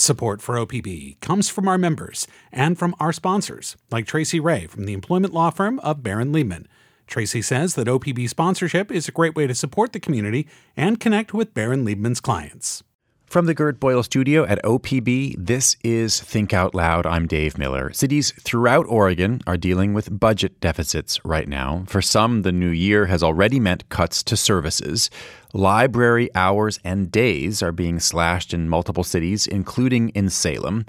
Support for OPB comes from our members and from our sponsors, like Tracy Ray from the employment law firm of Baron Liebman. Tracy says that OPB sponsorship is a great way to support the community and connect with Baron Liebman's clients. From the Gert Boyle studio at OPB, this is Think Out Loud. I'm Dave Miller. Cities throughout Oregon are dealing with budget deficits right now. For some, the new year has already meant cuts to services. Library hours and days are being slashed in multiple cities, including in Salem.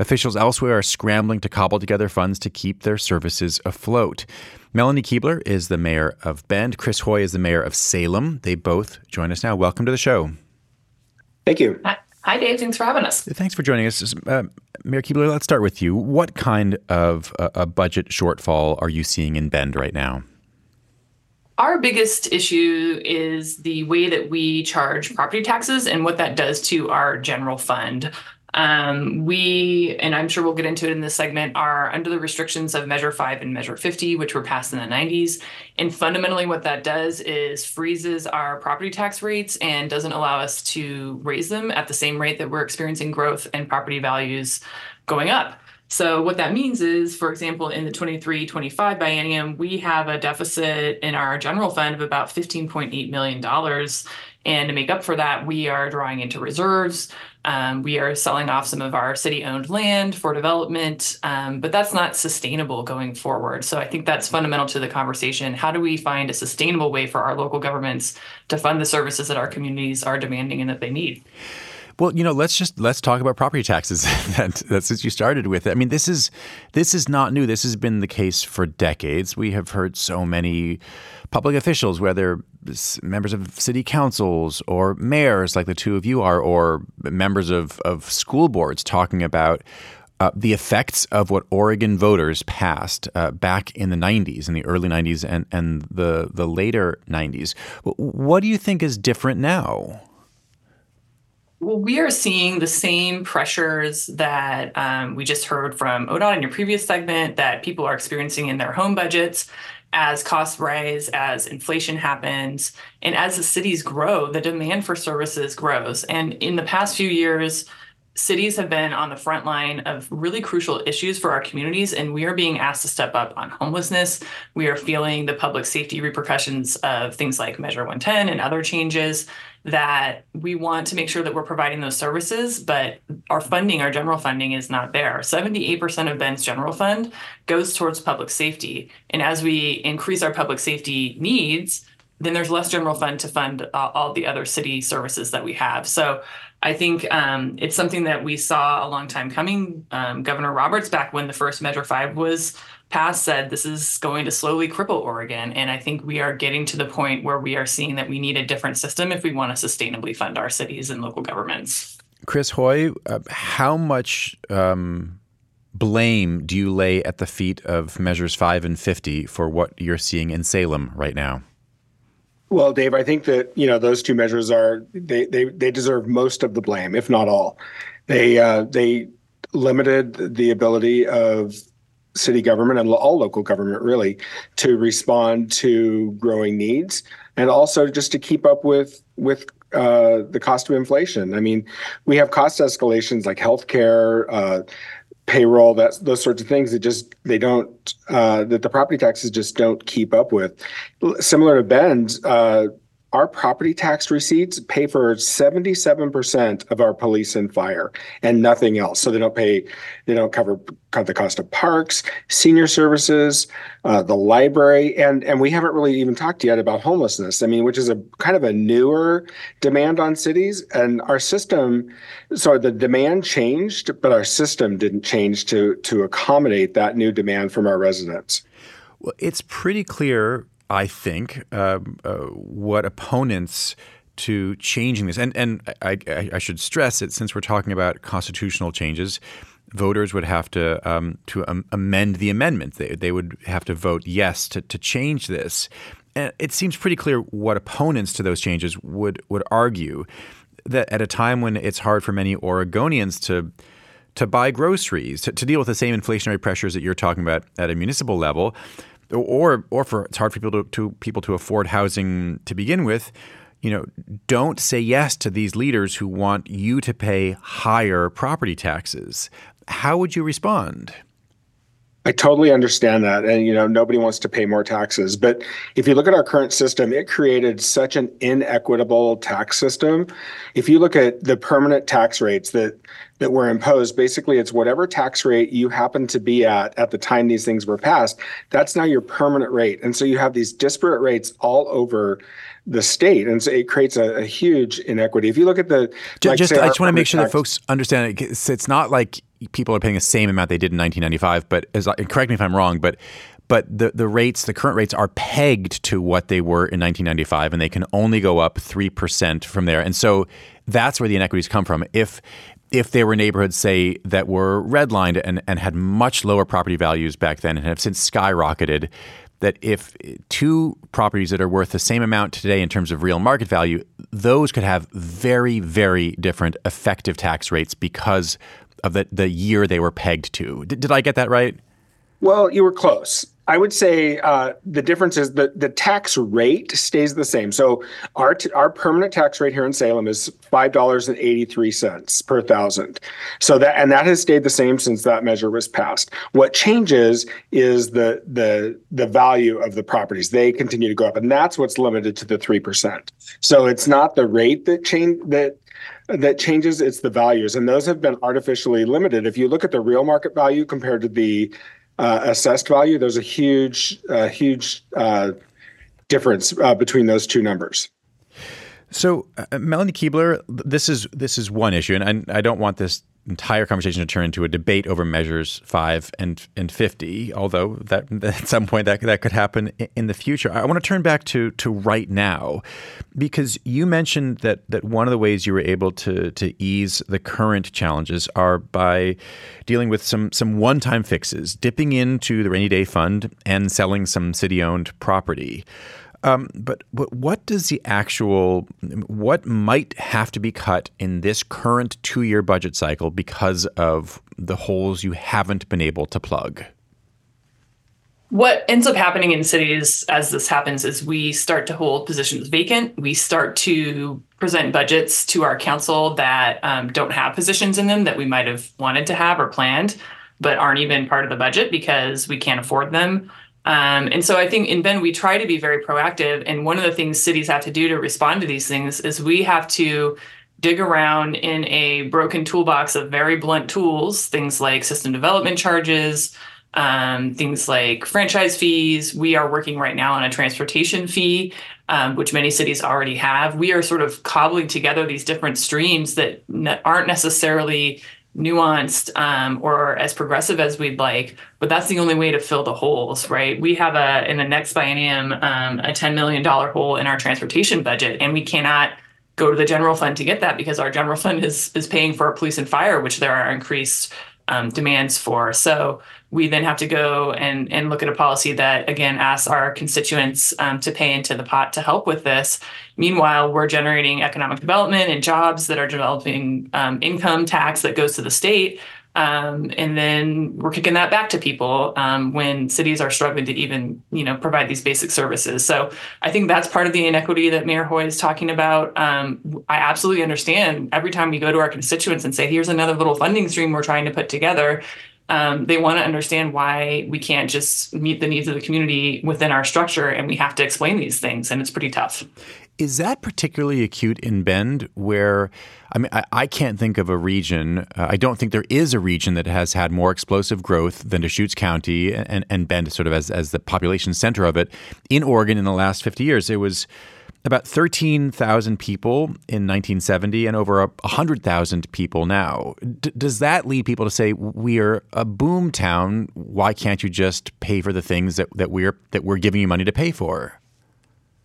Officials elsewhere are scrambling to cobble together funds to keep their services afloat. Melanie Kebler is the mayor of Bend. Chris Hoy is the mayor of Salem. They both join us now. Welcome to the show. Thank you. Hi, Dave. Thanks for having us. Thanks for joining us. Mayor Kebler, let's start with you. What kind of a budget shortfall are you seeing in Bend right now? Our biggest issue is the way that we charge property taxes and what that does to our general fund. We, and I'm sure we'll get into it in this segment, are under the restrictions of Measure 5 and Measure 50, which were passed in the 90s. And fundamentally what that does is freezes our property tax rates and doesn't allow us to raise them at the same rate that we're experiencing growth and property values going up. So what that means is, for example, in the 23-25 biennium, we have a deficit in our general fund of about $15.8 million. And to make up for that, we are drawing into reserves. We are selling off some of our city-owned land for development, but that's not sustainable going forward. So I think that's fundamental to the conversation. How do we find a sustainable way for our local governments to fund the services that our communities are demanding and that they need? Well, you know, let's talk about property taxes. That's what you started with. I mean, this is not new. This has been the case for decades. We have heard so many public officials, whether members of city councils or mayors like the two of you are, or members of school boards, talking about the effects of what Oregon voters passed back in the 90s, in the early 90s and the later 90s. What do you think is different now? Well, we are seeing the same pressures that we just heard from ODOT in your previous segment that people are experiencing in their home budgets as costs rise, as inflation happens, and as the cities grow, the demand for services grows. And in the past few years, cities have been on the front line of really crucial issues for our communities, and we are being asked to step up on homelessness. We are feeling the public safety repercussions of things like Measure 110 and other changes that we want to make sure that we're providing those services, but our funding, our general funding, is not there. 78% of Bend's general fund goes towards public safety. And as we increase our public safety needs, then there's less general fund to fund all the other city services that we have. So I think it's something that we saw a long time coming. Governor Roberts, back when the first Measure 5 was passed, said this is going to slowly cripple Oregon. And I think we are getting to the point where we are seeing that we need a different system if we want to sustainably fund our cities and local governments. Chris Hoy, how much blame do you lay at the feet of Measures 5 and 50 for what you're seeing in Salem right now? Well, Dave, I think that, you know, those two measures are they deserve most of the blame, if not all. They limited the ability of city government and all local government, really, to respond to growing needs and also just to keep up with the cost of inflation. I mean, we have cost escalations like healthcare, payroll, those sorts of things that just that the property taxes just don't keep up with. Similar to Bend, our property tax receipts pay for 77% of our police and fire and nothing else. So they don't cover the cost of parks, senior services, the library, and we haven't really even talked yet about homelessness. I mean, which is a kind of a newer demand on cities, and our system. So the demand changed, but our system didn't change to accommodate that new demand from our residents. Well, it's pretty clear, I think, what opponents to changing this, and I should stress it, since we're talking about constitutional changes, voters would have to amend the amendment. They would have to vote yes to change this. And it seems pretty clear what opponents to those changes would argue that at a time when it's hard for many Oregonians to buy groceries, to deal with the same inflationary pressures that you're talking about at a municipal level, or for it's hard for people to afford housing to begin with, you know, don't say yes to these leaders who want you to pay higher property taxes. How would you respond? I totally understand that. And, you know, nobody wants to pay more taxes. But if you look at our current system, it created such an inequitable tax system. If you look at the permanent tax rates that were imposed, basically it's whatever tax rate you happen to be at the time these things were passed, that's now your permanent rate. And so you have these disparate rates all over the state. And so it creates a huge inequity. If you look at the... I just want to make sure that folks understand it's not like people are paying the same amount they did in 1995, but correct me if I'm wrong, but the current rates are pegged to what they were in 1995, and they can only go up 3% from there. And so that's where the inequities come from. If there were neighborhoods, say, that were redlined and had much lower property values back then and have since skyrocketed, that if two properties that are worth the same amount today in terms of real market value, those could have very, very different effective tax rates because of the year they were pegged to. Did I get that right? Well, you were close. I would say the difference is that the tax rate stays the same. So our permanent tax rate here in Salem is $5.83 per thousand. So that has stayed the same since that measure was passed. What changes is the value of the properties. They continue to go up, and that's what's limited to the 3%. So it's not the rate that changes, it's the values, and those have been artificially limited. If you look at the real market value compared to the assessed value, there's a huge difference between those two numbers. So, Melanie Kebler, this is one issue, and I don't want this entire conversation to turn into a debate over measures 5 and 50. Although that at some point that could happen in the future. I want to turn back to right now, because you mentioned that one of the ways you were able to ease the current challenges are by dealing with some one-time fixes, dipping into the rainy day fund and selling some city-owned property. But what might have to be cut in this current 2-year budget cycle because of the holes you haven't been able to plug? What ends up happening in cities as this happens is we start to hold positions vacant. We start to present budgets to our council that don't have positions in them that we might have wanted to have or planned, but aren't even part of the budget because we can't afford them. And so I think in Bend, we try to be very proactive. And one of the things cities have to do to respond to these things is we have to dig around in a broken toolbox of very blunt tools, things like system development charges, things like franchise fees. We are working right now on a transportation fee, which many cities already have. We are sort of cobbling together these different streams that aren't necessarily nuanced or as progressive as we'd like, but that's the only way to fill the holes, right? We have in the next biennium, a $10 million hole in our transportation budget, and we cannot go to the general fund to get that because our general fund is paying for police and fire, which there are increased demands for. So we then have to go and look at a policy that, again, asks our constituents to pay into the pot to help with this. Meanwhile, we're generating economic development and jobs that are developing income tax that goes to the state. And then we're kicking that back to people when cities are struggling to even, provide these basic services. So I think that's part of the inequity that Mayor Hoy is talking about. I absolutely understand every time we go to our constituents and say, here's another little funding stream we're trying to put together. They want to understand why we can't just meet the needs of the community within our structure, and we have to explain these things, and it's pretty tough. Is that particularly acute in Bend where, I can't think of a region, I don't think there is a region that has had more explosive growth than Deschutes County and Bend sort of as the population center of it. In Oregon in the last 50 years, it was about 13,000 people in 1970 and over 100,000 people now. Does that lead people to say, we are a boom town, why can't you just pay for the things that we're giving you money to pay for?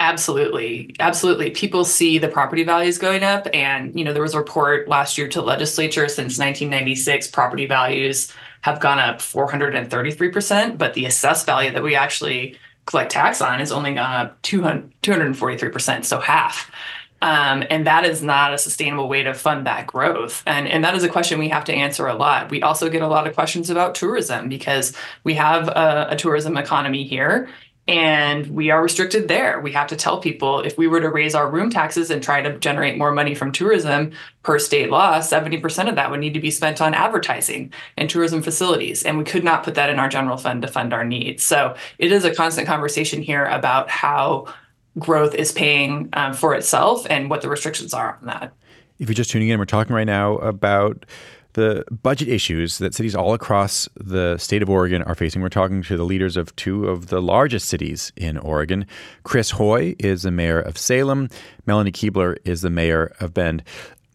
Absolutely. Absolutely. People see the property values going up. And, there was a report last year to the legislature since 1996, property values have gone up 433%, but the assessed value that we actually collect tax on has only gone up 243%, so half. And that is not a sustainable way to fund that growth. And that is a question we have to answer a lot. We also get a lot of questions about tourism because we have a tourism economy here. And we are restricted there. We have to tell people if we were to raise our room taxes and try to generate more money from tourism per state law, 70% of that would need to be spent on advertising and tourism facilities. And we could not put that in our general fund to fund our needs. So it is a constant conversation here about how growth is paying for itself and what the restrictions are on that. If you're just tuning in, we're talking right now about the budget issues that cities all across the state of Oregon are facing. We're talking to the leaders of two of the largest cities in Oregon. Chris Hoy is the mayor of Salem. Melanie Kebler is the mayor of Bend.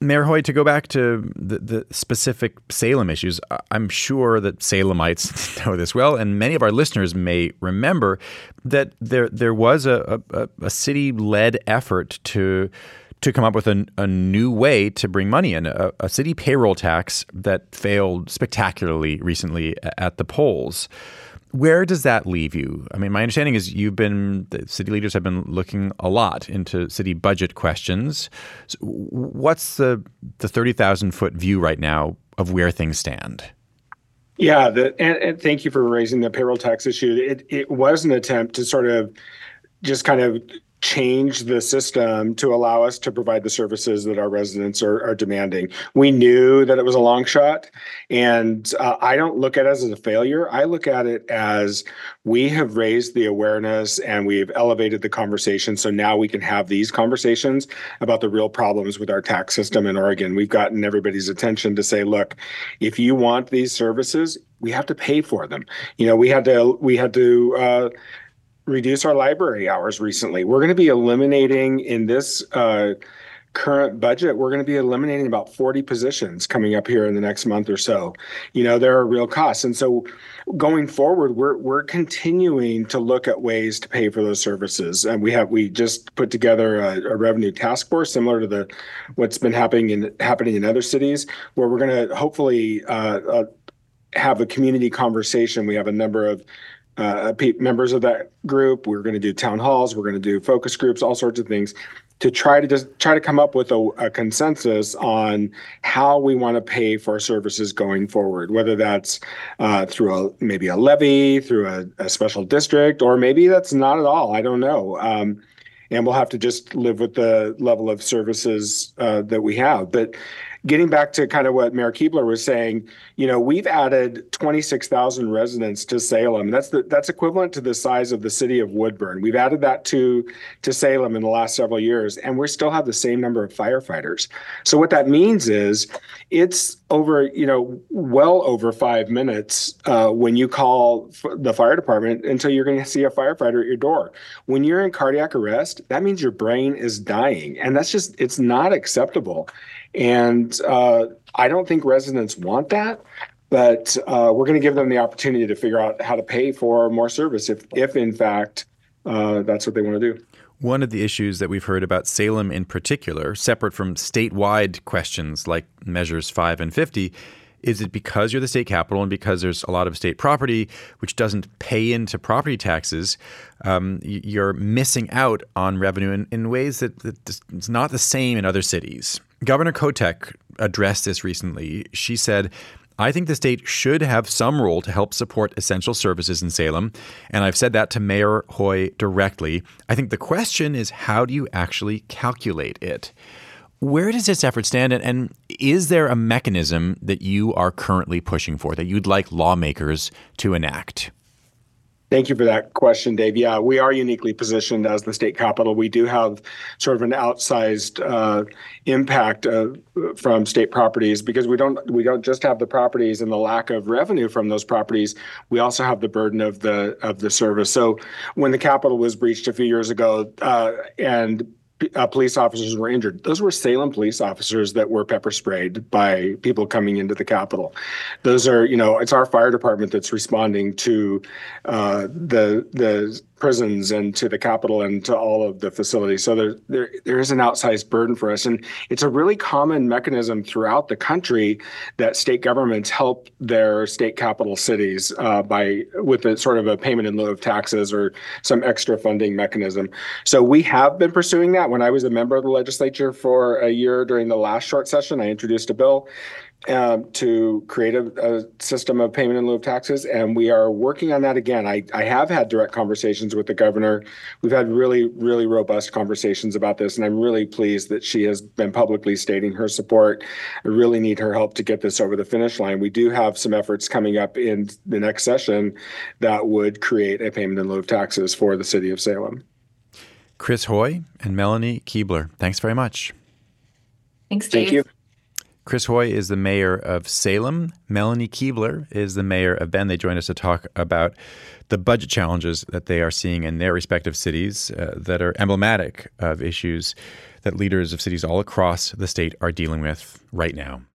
Mayor Hoy, to go back to the specific Salem issues, I'm sure that Salemites know this well, and many of our listeners may remember that there was a city-led effort to come up with a new way to bring money in, a city payroll tax that failed spectacularly recently at the polls. Where does that leave you? I mean, my understanding is the city leaders have been looking a lot into city budget questions. So what's the 30,000-foot view right now of where things stand? Yeah, and thank you for raising the payroll tax issue. It was an attempt to sort of just kind of change the system to allow us to provide the services that our residents are demanding. We knew that it was a long shot, and I don't look at it as a failure. I look at it as we have raised the awareness and we've elevated the conversation. So now we can have these conversations about the real problems with our tax system in Oregon. We've gotten everybody's attention to say, look, if you want these services, we have to pay for them. You know, we had to reduce our library hours recently. We're going to be eliminating in this current budget, we're going to be eliminating about 40 positions coming up here in the next month or so. You know, there are real costs. And so going forward, we're continuing to look at ways to pay for those services. And we just put together a revenue task force similar to what's been happening in other cities, where we're going to hopefully have a community conversation. We have a number of members of that group. We're going to do town halls. We're going to do focus groups, all sorts of things to try to come up with a consensus on how we want to pay for services going forward, whether that's through maybe a levy, through a special district, or maybe that's not at all. I don't know. And we'll have to just live with the level of services that we have. But getting back to kind of what Mayor Kebler was saying, you know, we've added 26,000 residents to Salem. That's equivalent to the size of the city of Woodburn. We've added that to Salem in the last several years, and we still have the same number of firefighters. So what that means is it's over, you know, well over 5 minutes when you call the fire department until you're going to see a firefighter at your door. When you're in cardiac arrest, that means your brain is dying, and it's not acceptable. And I don't think residents want that, but we're going to give them the opportunity to figure out how to pay for more service if in fact, that's what they want to do. One of the issues that we've heard about Salem in particular, separate from statewide questions like Measures 5 and 50, is it because you're the state capital and because there's a lot of state property, which doesn't pay into property taxes, you're missing out on revenue in ways that it's not the same in other cities. Governor Kotek addressed this recently. She said, I think the state should have some role to help support essential services in Salem. And I've said that to Mayor Hoy directly. I think the question is, how do you actually calculate it? Where does this effort stand? And is there a mechanism that you are currently pushing for that you'd like lawmakers to enact? Thank you for that question, Dave. Yeah, we are uniquely positioned as the state capital. We do have sort of an outsized impact from state properties because we don't just have the properties and the lack of revenue from those properties. We also have the burden of the service. So when the Capitol was breached a few years ago, and police officers were injured. Those were Salem police officers that were pepper sprayed by people coming into the Capitol. Those are, you know, it's our fire department that's responding to the prisons and to the Capitol and to all of the facilities. So there is an outsized burden for us. And it's a really common mechanism throughout the country that state governments help their state capital cities with a sort of a payment in lieu of taxes or some extra funding mechanism. So we have been pursuing that. When I was a member of the legislature for a year during the last short session, I introduced a bill to create a system of payment in lieu of taxes, and we are working on that again. I have had direct conversations with the governor. We've had really, really robust conversations about this, and I'm really pleased that she has been publicly stating her support. I really need her help to get this over the finish line. We do have some efforts coming up in the next session that would create a payment in lieu of taxes for the city of Salem. Chris Hoy and Melanie Kebler, thanks very much. Thanks, Dave. Thank you. Chris Hoy is the mayor of Salem. Melanie Kebler is the mayor of Bend. They joined us to talk about the budget challenges that they are seeing in their respective cities that are emblematic of issues that leaders of cities all across the state are dealing with right now.